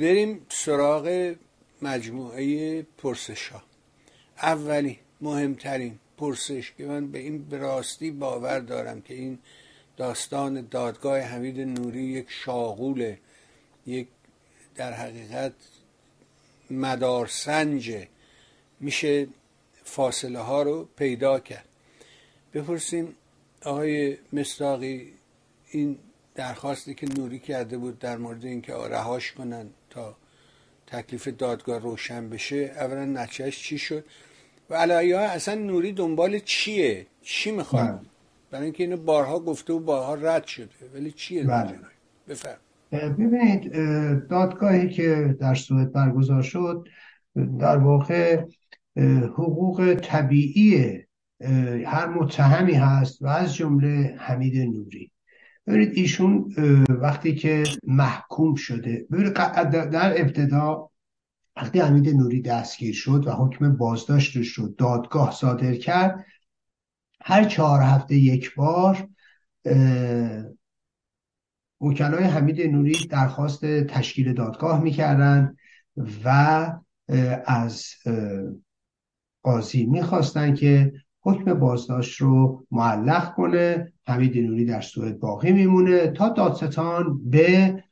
بریم سراغ مجموعه پرسش‌ها. اولی مهمترین پرسش که من به این براستی باور دارم که این داستان دادگاه حمید نوری یک شاغوله، یک در حقیقت مدارسنجه، میشه فاصله ها رو پیدا کرد. بپرسیم آقای مصداقی این درخواستی که نوری کرده بود در مورد اینکه رهاش کنن تا تکلیف دادگاه روشن بشه، اولا نتیجهش چی شد و علاوه ها اصلا نوری دنبال چیه، چی میخواد؟ برای اینکه اینو بارها گفته و بارها رد شده، ولی چیه؟ بفرم. ببینید دادگاهی که در سوئد برگزار شد در واقع حقوق طبیعی هر متهمی هست و از جمله حمید نوری. ببینید ایشون وقتی که محکوم شده، ببینید در ابتدا وقتی حمید نوری دستگیر شد و حکم بازداشتش شد دادگاه صادر کرد، هر 4 هفته یک بار وکلای حمید نوری درخواست تشکیل دادگاه میکردن و از قاضی میخواستن که حکم بازداشت رو معلق کنه، حمید نوری در سوئد باقی میمونه تا دادستان به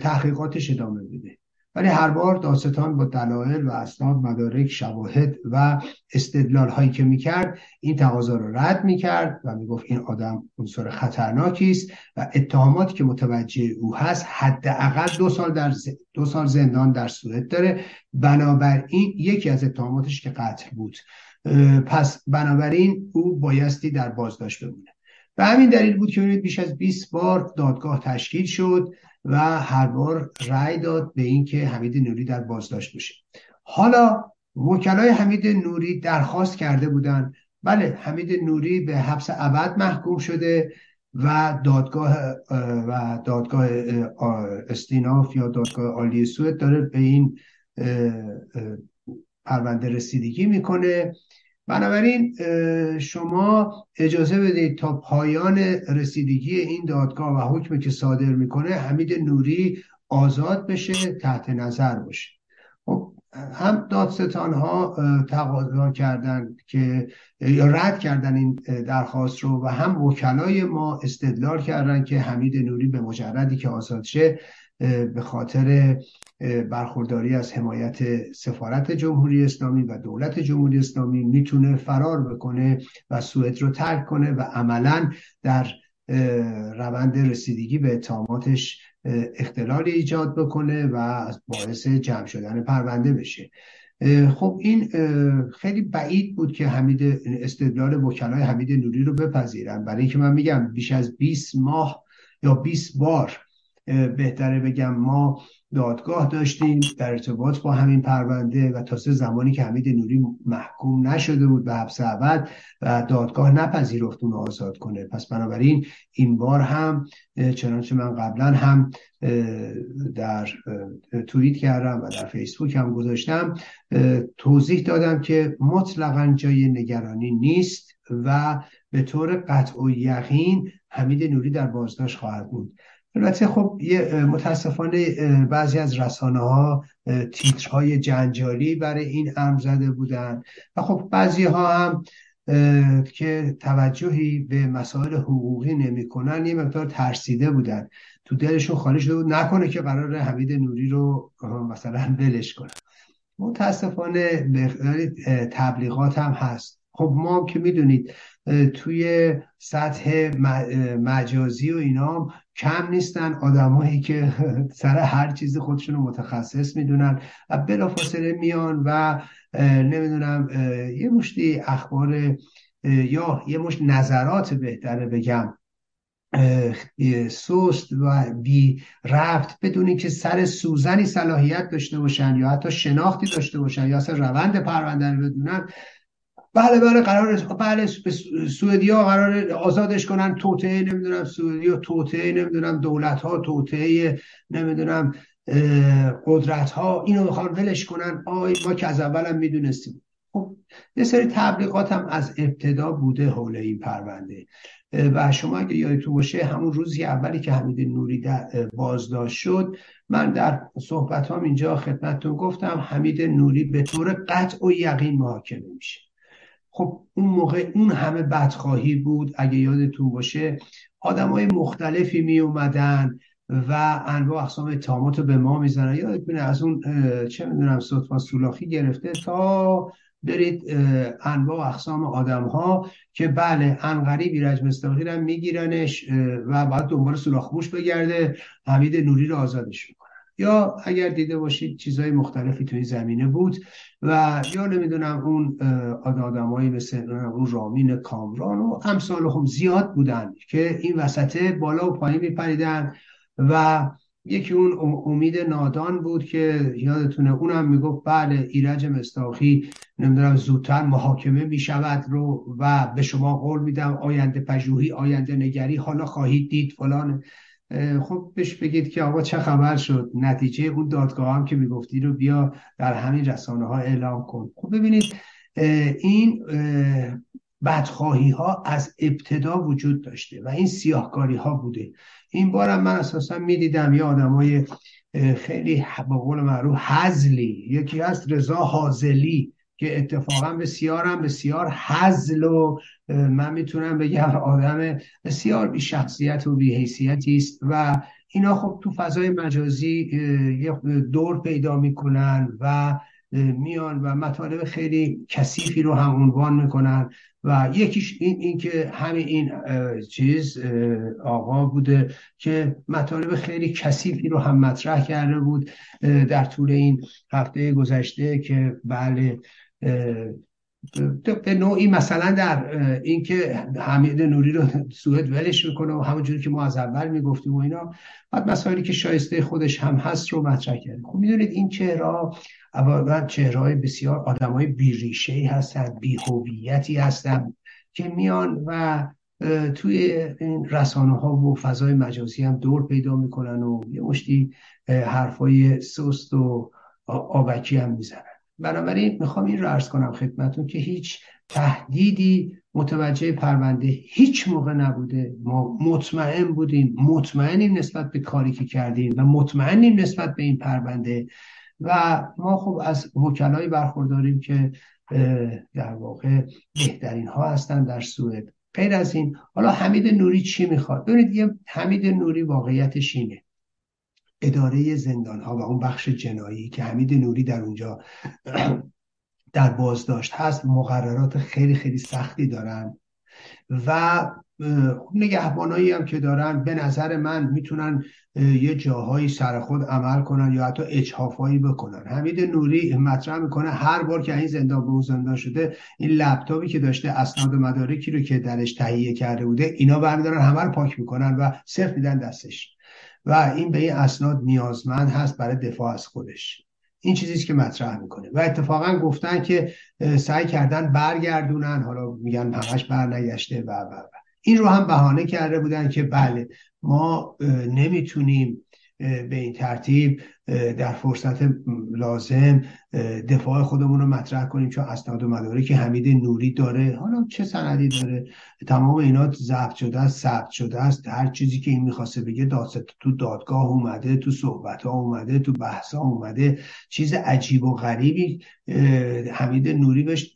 تحقیقاتش ادامه بده. ولی هر بار دادستان با دلایل و اسناد، مدارک، شواهد و استدلال هایی که میکرد این تقاضا رو رد میکرد و میگفت این آدم عنصر خطرناکی است و اتهاماتی که متوجه او هست حداقل 2 سال زندان در سوئد داره. بنابراین یکی از اتهاماتش که قتل بود، پس بنابراین او بایستی در بازداشت بمونه. به همین دلیل بود که بیش از 20 بار دادگاه تشکیل شد و هر بار رأی داد به این که حمید نوری در بازداشت بشه. حالا وکلای حمید نوری درخواست کرده بودن، بله حمید نوری به حبس ابد محکوم شده و دادگاه استیناف یا دادگاه عالی سوئد داره به این پرونده رسیدگی میکنه. بنابراین شما اجازه بدید تا پایان رسیدگی این دادگاه و حکمی که صادر میکنه حمید نوری آزاد بشه، تحت نظر باشه. هم دادستان ها تقاضا کردن که یا رد کردن این درخواست رو و هم وکلای ما استدلال کردن که حمید نوری به مجردی که آزاد شه به خاطر برخورداری از حمایت سفارت جمهوری اسلامی و دولت جمهوری اسلامی میتونه فرار بکنه و سوئد رو ترک کنه و عملاً در روند رسیدگی به اتهاماتش اختلال ایجاد بکنه و باعث جمع شدن پرونده بشه. خب این خیلی بعید بود که استدلال وکلای حمید نوری رو بپذیرن، برای اینکه من میگم بیش از 20 ماه یا 20 بار بهتره بگم ما دادگاه داشتیم در ارتباط با همین پرونده و تازه زمانی که حمید نوری محکوم نشده بود به حبس ابد و دادگاه نپذیرفت اون رو آزاد کنه. پس بنابراین این بار هم چنانچه من قبلا هم در توییت کردم و در فیسبوک هم گذاشتم توضیح دادم که مطلقاً جای نگرانی نیست و به طور قطع و یقین حمید نوری در بازداشت خواهد بود. البته خب متاسفانه بعضی از رسانه ها تیترهای جنجالی برای این امر زده بودن و خب بعضی ها هم که توجهی به مسائل حقوقی نمی کنن یه مقدار ترسیده بودن، تو دلشون خالی شده بود نکنه که قرار حمید نوری رو مثلا ولش کنن. متاسفانه تبلیغات هم هست. خب ما هم که میدونید توی سطح مجازی و اینا کم نیستن آدمایی که سر هر چیز خودشونو متخصص میدونن و بلافاصله میان و نمیدونم یه مشتی اخبار یا یه مشت نظرات بهتره بگم سست و بی ربط، بدون اینکه سر سوزنی صلاحیت داشته باشن یا حتی شناختی داشته باشن یا اصلا روند پرونده رو بدونن. بله قراره سوئدیا قراره آزادش کنن، توطئه نمیدونم سوئدیا، توطئه نمیدونم دولت ها، توطئه نمیدونم قدرت ها، اینو میخوان ولش کنن. آ ما که از اولم میدونستیم. خب یه سری تبلیغات هم از ابتدا بوده حول این پرونده و شما اگه یادتون باشه همون روزی اولی که حمید نوری بازداشت شد من در صحبتام اینجا خدمتتون گفتم حمید نوری به طور قطع و یقین محاکمه میشه. خب اون موقع اون همه بدخواهی بود، اگه یادتون باشه آدمای مختلفی می اومدن و انواع اقسام اتهامات به ما میزنن، یادتونه از اون چه میدونم صدفان سولاخی گرفته تا برید انواع اقسام آدم ها که بله انقریب ایرج مستاقی رو میگیرنش و بعد دنبال سولاخ‌موش بگرده حمید نوری رو آزادش میکنن. یا اگر دیده باشید چیزهای مختلفی توی زمینه بود و یا نمیدونم اون آدمایی مثل اون رامین کامران و امثالهم زیاد بودن که این وسطه بالا و پایین میپریدن و یکی اون امید نادان بود که یادتونه اونم میگفت بله ایرج مستاخی نمیدونم زودتر محاکمه میشود رو و به شما قول میدم آینده پژوهی آینده نگری حالا خواهید دید فلان. خب بهش بگید که آقا چه خبر شد، نتیجه اون دادگاه هم که میگفتی رو بیا در همین رسانه ها اعلام کن. خب ببینید این بدخواهی ها از ابتدا وجود داشته و این سیاهکاری ها بوده. این بارم من اساسا میدیدم یه آدمای خیلی با قول معروف هزلی، یکی از رضا حازلی که اتفاقا بسیار هزل و من میتونم بگم آدم بسیار بی شخصیت و بی حیثیتی است و اینا خب تو فضای مجازی یه دور پیدا میکنن و میان و مطالب خیلی کثیفی رو هم عنوان میکنن و یکیش این که همین این چیز آقا بوده که مطالب خیلی کثیفی رو هم مطرح کرده بود در طول این هفته گذشته که بله به نوعی مثلا در این که حمید نوری رو سوئد ولش میکنه و همونجوری که ما از اول میگفتیم و اینا بعد مسائلی که شایسته خودش هم هست رو مطرح کرده. خب میدونید این چهره‌های بسیار آدمای بی ریشه‌ای هستن، بی هویتی هستن که میان و توی این رسانه ها و فضای مجازی هم دور پیدا میکنن و یه مشتی حرفای سست و آبکی هم میزنن. بنابراین میخوام این رو عرض کنم خدمتون که هیچ تهدیدی متوجه پرونده هیچ موقع نبوده. ما مطمئن بودیم، مطمئنیم نسبت به کاری که کردیم و مطمئنیم نسبت به این پرونده و ما خب از وکلای برخورداریم که در واقع بهترین ها هستن در سوئد. غیر از این حالا حمید نوری چی میخواد؟ ببینید یه حمید نوری واقعیتش اینه اداره زندان ها و اون بخش جنایی که حمید نوری در اونجا در بازداشت هست مقررات خیلی خیلی سختی دارن و نگهبانایی هم که دارن به نظر من میتونن یه جاهایی سر خود عمل کنن یا حتی اجحافایی بکنن. حمید نوری مطرح میکنه هر بار که این زندان به اون زندان شده این لپتاپی که داشته اسناد و مدارکی رو که درش تهیه کرده بوده اینا برمیدارن همه رو پاک میکنن و صرف میدن دستش و این به این اسناد نیازمند هست برای دفاع از خودش. این چیزیست که مطرح میکنه و اتفاقا گفتن که سعی کردن برگردونن، حالا میگن همش برنگشته و این رو هم بهانه کرده بودن که بله ما نمیتونیم به این ترتیب در فرصت لازم دفاع خودمون رو مطرح کنیم چون اسناد و مدارک که حمید نوری داره حالا چه سندی داره تمام اینا ضبط شده است ثبت شده است، هر چیزی که این میخواسته بگه تو دادگاه اومده، تو صحبت ها اومده، تو بحث ها اومده. چیز عجیب و غریبی حمید نوری بهش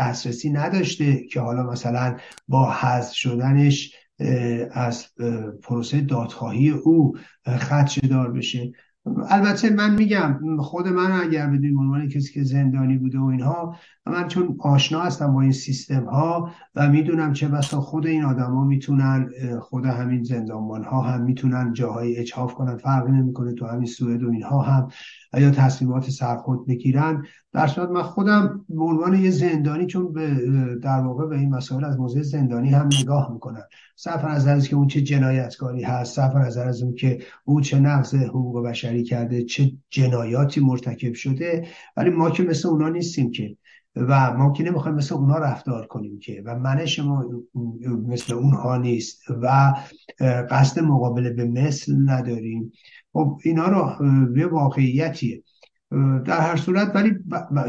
دسترسی نداشته که حالا مثلا با حذف شدنش از پروسه دادخواهی او خدشه‌دار بشه. البته من میگم خود من اگر بدونم عنوان کسی که زندانی بوده و اینها من چون آشنا هستم با این سیستم ها و میدونم چه بسا خود این آدما میتونن خود همین زندانبان ها هم میتونن جاهای اجحاف کنن، فرقی نمیکنه تو همین سوئد و اینها هم یا تصمیمات سرخود بگیرن. در صورت من خودم به عنوان یه زندانی چون در واقع به این مسائل از موضع زندانی هم نگاه میکنن، صرف نظر از که اون چه جنایتکاری هست، صرف نظر از اون که اون چه نقض حقوق بشری کرده، چه جنایاتی مرتکب شده، ولی ما که مثل اونا نیستیم که و ما که نمیخوایم مثل اونا رفتار کنیم که و منش ما مثل اونها نیست و قصد مقابله به مثل نداریم. خب اینا رو به واقعیتیه در هر صورت ولی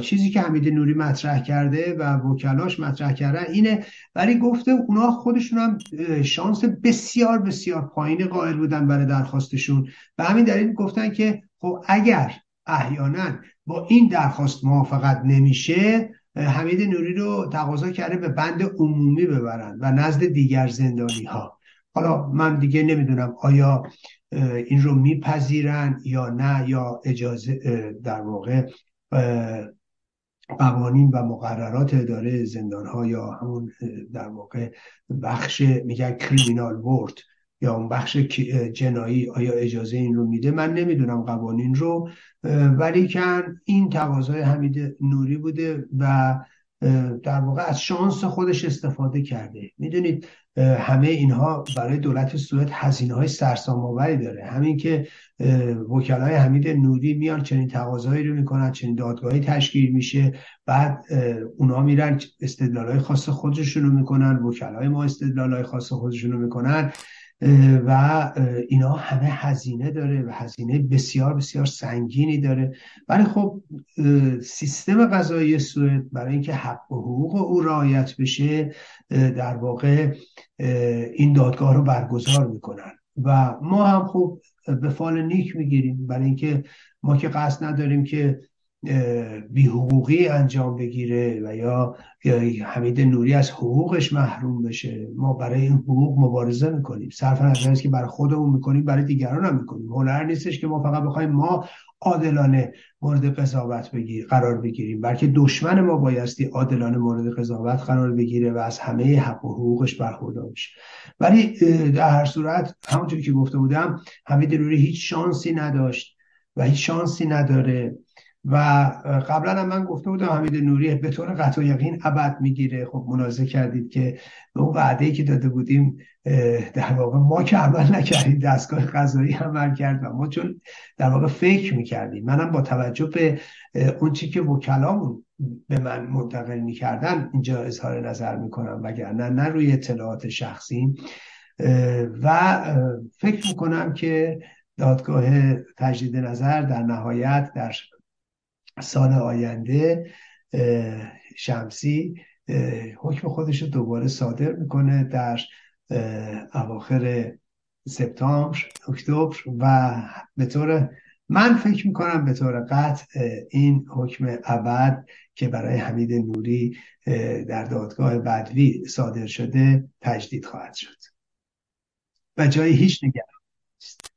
چیزی که حمید نوری مطرح کرده و وکلاش مطرح کردن اینه، ولی گفته اونا خودشون هم شانس بسیار بسیار پایین قائل بودن برای درخواستشون و همین دلیل گفتن که خب اگر احیانا با این درخواست موافقت نمیشه، حمید نوری رو تقاضا کرده به بند عمومی ببرن و نزد دیگر زندانی ها. حالا من دیگه نمیدونم آیا این رو میپذیرن یا نه، یا اجازه در واقع قوانین و مقررات اداره زندانها یا همون در واقع بخش میگن کریمینال وارد یا اون بخش جنایی آیا اجازه این رو میده، من نمیدونم قوانین رو، ولی که این تقاضای حمید نوری بوده و در واقع از شانس خودش استفاده کرده. میدونید همه اینها برای دولت سوئد هزینه‌های سرسام‌آوری داره، همین که وکلای حمید نوری میان چنین تقاضایی رو میکنن، چنین دادگاهی تشکیل میشه، بعد اونا میرن استدلال‌های خاص خودشون رو میکنن، وکلای ما استدلال‌های خاص خودشون رو میکنن و اینا همه هزینه داره و هزینه بسیار بسیار سنگینی داره. ولی خب سیستم قضایی سوئد برای اینکه حق و حقوق او رعایت بشه در واقع این دادگاه رو برگزار میکنن و ما هم خب به فال نیک میگیریم، برای اینکه ما که قصد نداریم که بی‌حقوقی انجام بگیره و یا حمید نوری از حقوقش محروم بشه. ما برای این حقوق مبارزه میکنیم، صرف نظر از که برای خودمون میکنیم برای دیگران هم میکنیم. هنر نیستش که ما فقط بخوایم ما عادلانه مورد قضاوت قرار بگیریم، بلکه دشمن ما بایستی عادلانه مورد قضاوت قرار بگیره و از همه حق و حقوقش برخوردار بشه. ولی در هر صورت همونطوری که گفته بودم حمید نوری هیچ شانسی نداشت و هیچ شانسی نداره و قبلا هم من گفته بودم حمید نوری به طور قطع و یقین ابد میگیره. خب ملاحظه کردید که به اون وعده‌ای که داده بودیم در واقع ما که عمل نکردیم، دستگاه قضایی عمل کرد و ما چون در واقع فکر میکردیم، منم با توجه به اون چی که وکلامون به من منتقل میکردن اینجا اظهار نظر میکنم، وگرنه نه روی اطلاعات شخصی، و فکر میکنم که دادگاه تجدید نظر در نهایت در سال آینده شمسی حکم خودش رو دوباره صادر میکنه در اواخر اکتبر و به طور من فکر میکنم به طور قطع این حکم ابد که برای حمید نوری در دادگاه بدوی صادر شده تجدید خواهد شد و جای هیچ نگرانی نیست.